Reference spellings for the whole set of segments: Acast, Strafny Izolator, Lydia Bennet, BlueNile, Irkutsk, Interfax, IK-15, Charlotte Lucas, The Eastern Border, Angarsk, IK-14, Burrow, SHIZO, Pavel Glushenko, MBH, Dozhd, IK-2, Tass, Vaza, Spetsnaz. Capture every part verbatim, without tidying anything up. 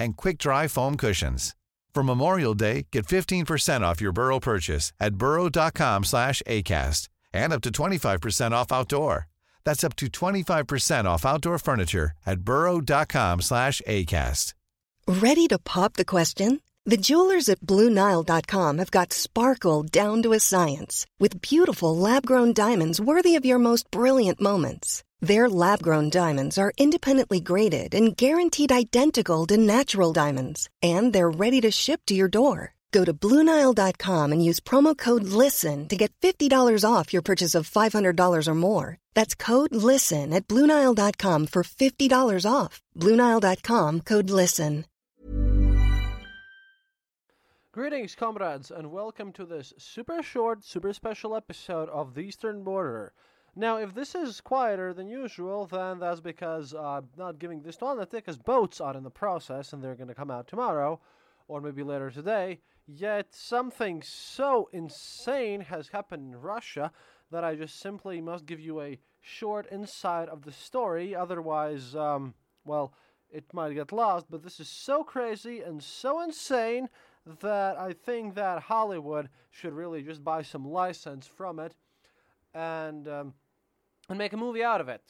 and quick-dry foam cushions. For Memorial Day, get fifteen percent off your Burrow purchase at burrow.com slash ACAST and up to twenty-five percent off outdoor. That's up to twenty-five percent off outdoor furniture at burrow.com slash ACAST. Ready to pop the question? The jewelers at blue nile dot com have got sparkle down to a science with beautiful lab-grown diamonds worthy of your most brilliant moments. Their lab-grown diamonds are independently graded and guaranteed identical to natural diamonds, and they're ready to ship to your door. Go to blue nile dot com and use promo code LISTEN to get fifty dollars off your purchase of five hundred dollars or more. That's code LISTEN at blue nile dot com for fifty dollars off. blue nile dot com, code LISTEN. Greetings, comrades, and welcome to this super short, super special episode of The Eastern Border. Now, if this is quieter than usual, then that's because I'm uh, not giving this to Anna because boats are in the process and they're going to come out tomorrow or maybe later today. Yet something so insane has happened in Russia that I just simply must give you a short insight of the story. Otherwise, um, well, it might get lost, but this is so crazy and so insane that I think that Hollywood should really just buy some license from it and um, and make a movie out of it.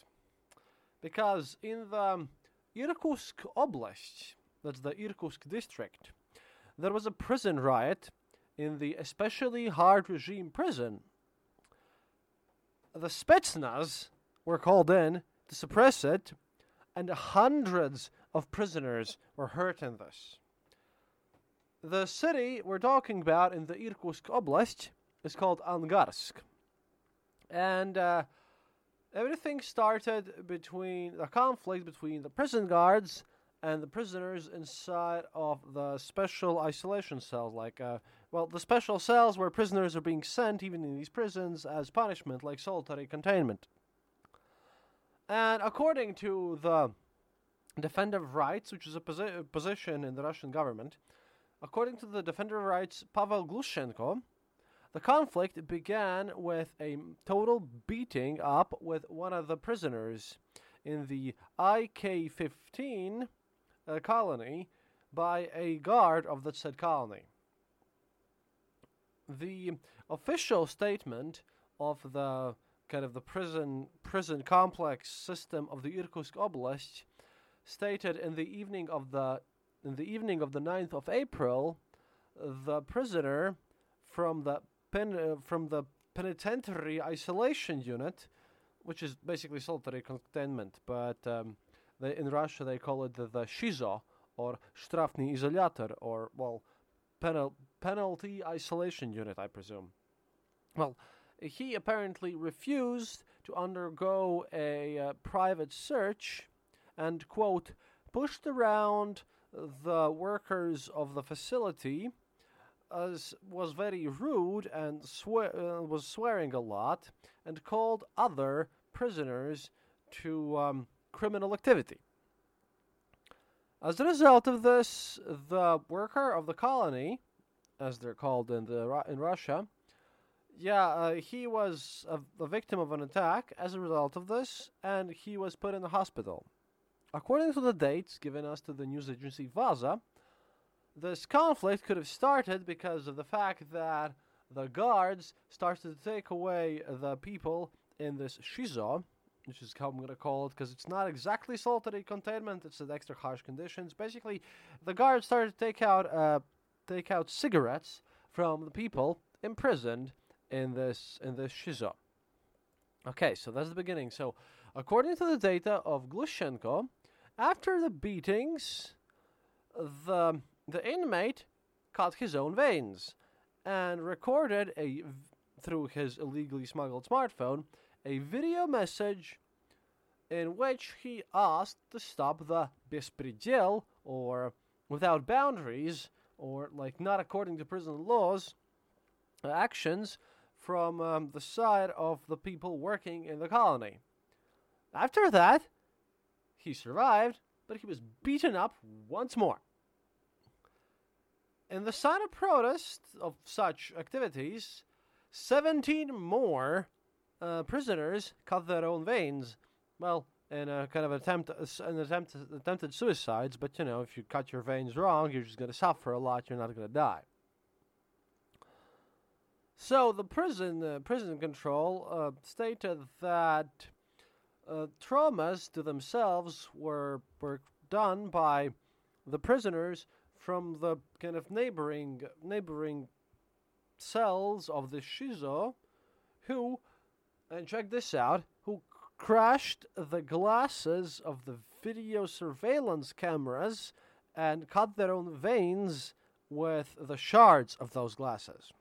Because in the Irkutsk Oblast, that's the Irkutsk district, there was a prison riot in the especially hard regime prison. The Spetsnaz were called in to suppress it, and hundreds of prisoners were hurt in this. The city we're talking about in the Irkutsk Oblast is called Angarsk. And uh, everything started between the conflict between the prison guards and the prisoners inside of the special isolation cells. Like, uh, well, the special cells where prisoners are being sent, even in these prisons, as punishment, like solitary confinement. And according to the Defender of Rights, which is a posi- position in the Russian government, according to the Defender of Rights, Pavel Glushenko, the conflict began with a total beating up with one of the prisoners in the I K fifteen uh, colony by a guard of the said colony. The official statement of the kind of the prison prison complex system of the Irkutsk Oblast stated in the evening of the in the evening of the ninth of April, the prisoner from the Pen, uh, from the penitentiary isolation unit, which is basically solitary containment, but um, they, in Russia they call it the, the SHIZO, or Strafny Izolator, or, well, penal, penalty isolation unit, I presume. Well, he apparently refused to undergo a uh, private search and, quote, pushed around the workers of the facility, As was very rude and swear, uh, was swearing a lot, and called other prisoners to um, criminal activity. As a result of this, the worker of the colony, as they're called in the in Russia, yeah, uh, he was a, a victim of an attack as a result of this, and he was put in the hospital. According to the dates given us to the news agency Vaza, this conflict could have started because of the fact that the guards started to take away the people in this SHIZO, which is how I'm going to call it, because it's not exactly solitary containment, it's at extra harsh conditions. Basically, the guards started to take out uh, take out cigarettes from the people imprisoned in this, in this SHIZO. Okay, so that's the beginning. So, according to the data of Glushenko, after the beatings, the... The inmate cut his own veins and recorded, a through his illegally smuggled smartphone, a video message in which he asked to stop the беспредел, or without boundaries, or like not according to prison laws, uh, actions from um, the side of the people working in the colony. After that, he survived, but he was beaten up once more. In the sign of protest of such activities, seventeen more uh, prisoners cut their own veins. Well, in a kind of attempt, an attempt, attempted suicides, but you know, if you cut your veins wrong, you're just going to suffer a lot, you're not going to die. So the prison uh, prison control uh, stated that uh, traumas to themselves were were done by the prisoners from the kind of neighboring neighboring cells of the SHIZO, who, and check this out, who crashed the glasses of the video surveillance cameras and cut their own veins with the shards of those glasses.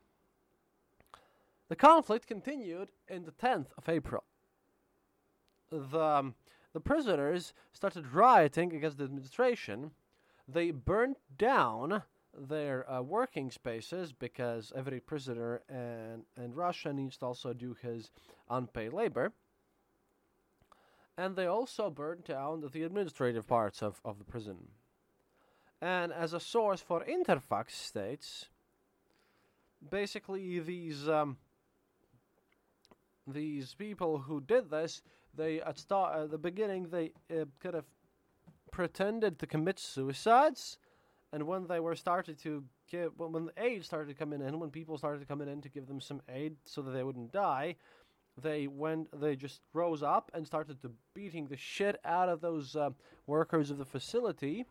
The conflict continued in the tenth of April. The, um, the prisoners started rioting against the administration. They burned down their uh, working spaces, because every prisoner in, in Russia needs to also do his unpaid labor. And they also burned down the administrative parts of, of the prison. And as a source for Interfax states, basically these um, these people who did this, they at, start, at the beginning, they uh, kind of pretended to commit suicides, and when they were started to give, well, when aid started coming in, when people started coming in to give them some aid so that they wouldn't die, They went. They just rose up and started to beating the shit out of those uh, workers of the facility,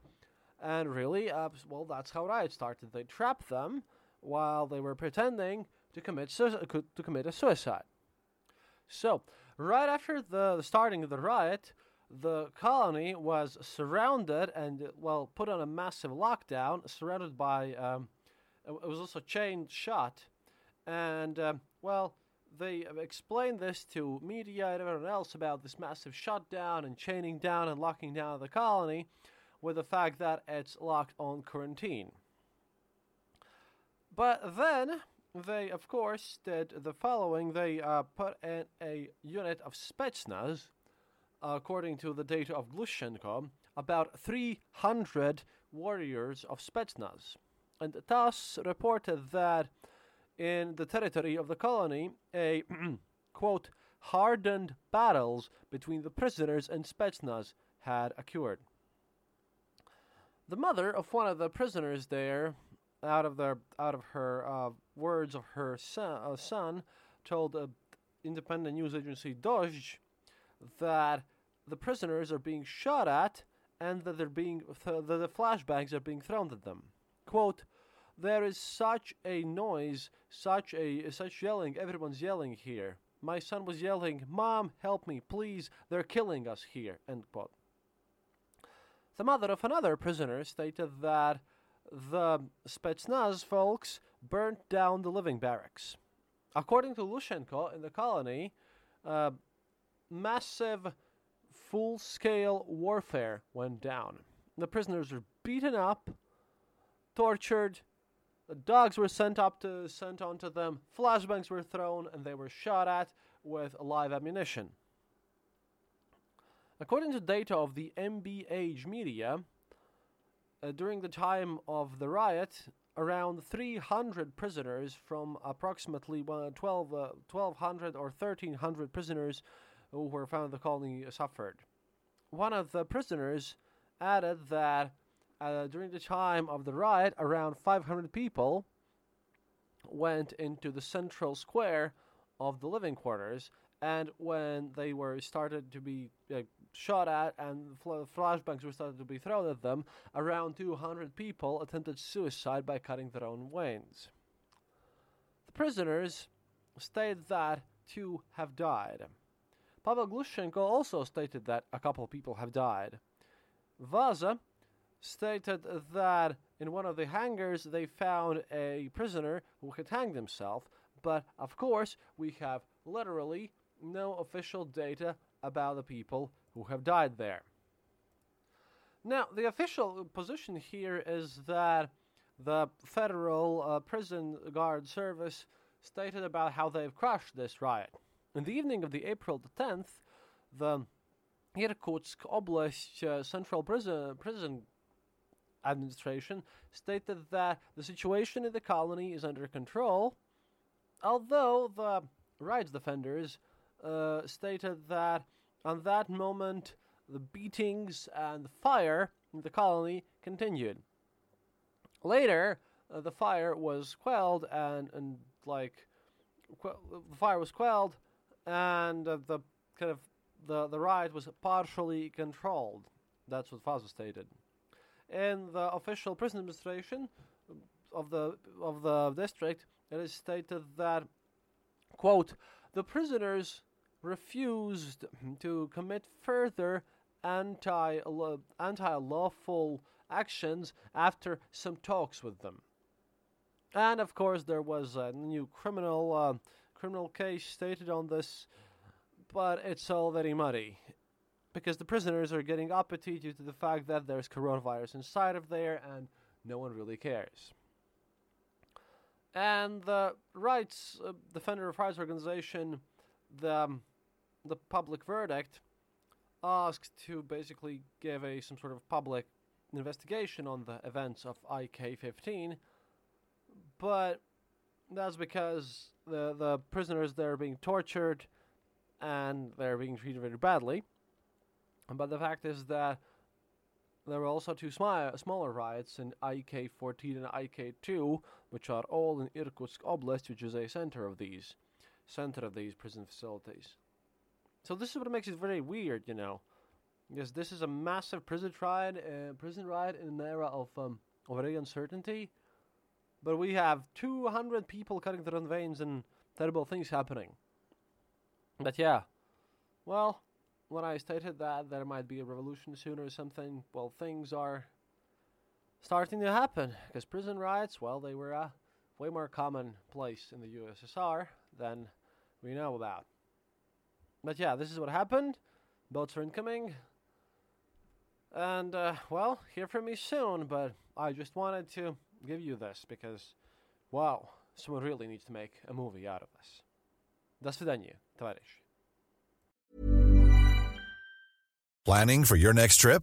and really, uh, well, that's how riots started. They trapped them while they were pretending to commit su- to commit a suicide. So, right after the, the starting of the riot, the colony was surrounded and well put on a massive lockdown, surrounded by. Um, it was also chained shut, and um, well. They explained this to media and everyone else about this massive shutdown and chaining down and locking down the colony with the fact that it's locked on quarantine. But then they, of course, did the following. They uh, put in a unit of Spetsnaz, uh, according to the data of Glushenko, about three hundred warriors of Spetsnaz. And Tass reported that in the territory of the colony, a, quote, hardened battles between the prisoners and Spetsnaz had occurred. The mother of one of the prisoners there, out of their, out of her uh, words of her son, uh, son told uh, independent news agency Dozhd that the prisoners are being shot at and that they're being th- that the flashbangs are being thrown at them. Quote, "There is such a noise, such a such yelling, everyone's yelling here. My son was yelling, 'Mom, help me, please, they're killing us here,'" end quote. The mother of another prisoner stated that the Spetsnaz folks burnt down the living barracks. According to Lushenko, in the colony, uh, massive full-scale warfare went down. The prisoners were beaten up, tortured. The dogs were sent up to sent onto them, flashbangs were thrown, and they were shot at with live ammunition. According to data of the M B H media, uh, during the time of the riot, around three hundred prisoners from approximately twelve, uh, twelve hundred or thirteen hundred prisoners who were found in the colony suffered. One of the prisoners added that Uh, during the time of the riot, around five hundred people went into the central square of the living quarters, and when they were started to be uh, shot at and fl- flashbangs were started to be thrown at them, around two hundred people attempted suicide by cutting their own veins. The prisoners stated that two have died. Pavel Glushenko also stated that a couple of people have died. Vaza stated that in one of the hangars they found a prisoner who had hanged himself, but of course we have literally no official data about the people who have died there. Now, the official position here is that the Federal uh, Prison Guard Service stated about how they've crushed this riot. In the evening of the April the tenth, the Irkutsk Oblast uh, Central Prison, Prison Administration stated that the situation in the colony is under control, although the rights defenders uh, stated that on that moment the beatings and the fire in the colony continued. Later, uh, the fire was quelled, and, and like, que- the fire was quelled, and uh, the kind of the, the riot was partially controlled. That's what Vaza stated. In the official prison administration of the of the district, it is stated that, quote, the prisoners refused to commit further anti anti-lawful actions after some talks with them. And of course, there was a new criminal uh, criminal case stated on this, but it's all very muddy, because the prisoners are getting uppity due to the fact that there's coronavirus inside of there and no one really cares. And the rights, uh, Defender of Rights Organization, the, um, the public verdict, asked to basically give a some sort of public investigation on the events of I K fifteen, but that's because the, the prisoners there are being tortured and they're being treated very badly. But the fact is that there were also two smi- smaller riots in I K fourteen and I K two, which are all in Irkutsk Oblast, which is a center of these, center of these prison facilities. So this is what makes it very weird, you know, because this is a massive prison riot, uh, prison riot in an era of um, of very uncertainty. But we have two hundred people cutting their own veins and terrible things happening. But yeah, well, when I stated that there might be a revolution soon or something, well, things are starting to happen. Because prison riots, well, they were a way more commonplace in the U S S R than we know about. But yeah, this is what happened. Boats are incoming. And, uh, well, hear from me soon. But I just wanted to give you this because, wow, someone really needs to make a movie out of this. До свидания, товарищи. Planning for your next trip?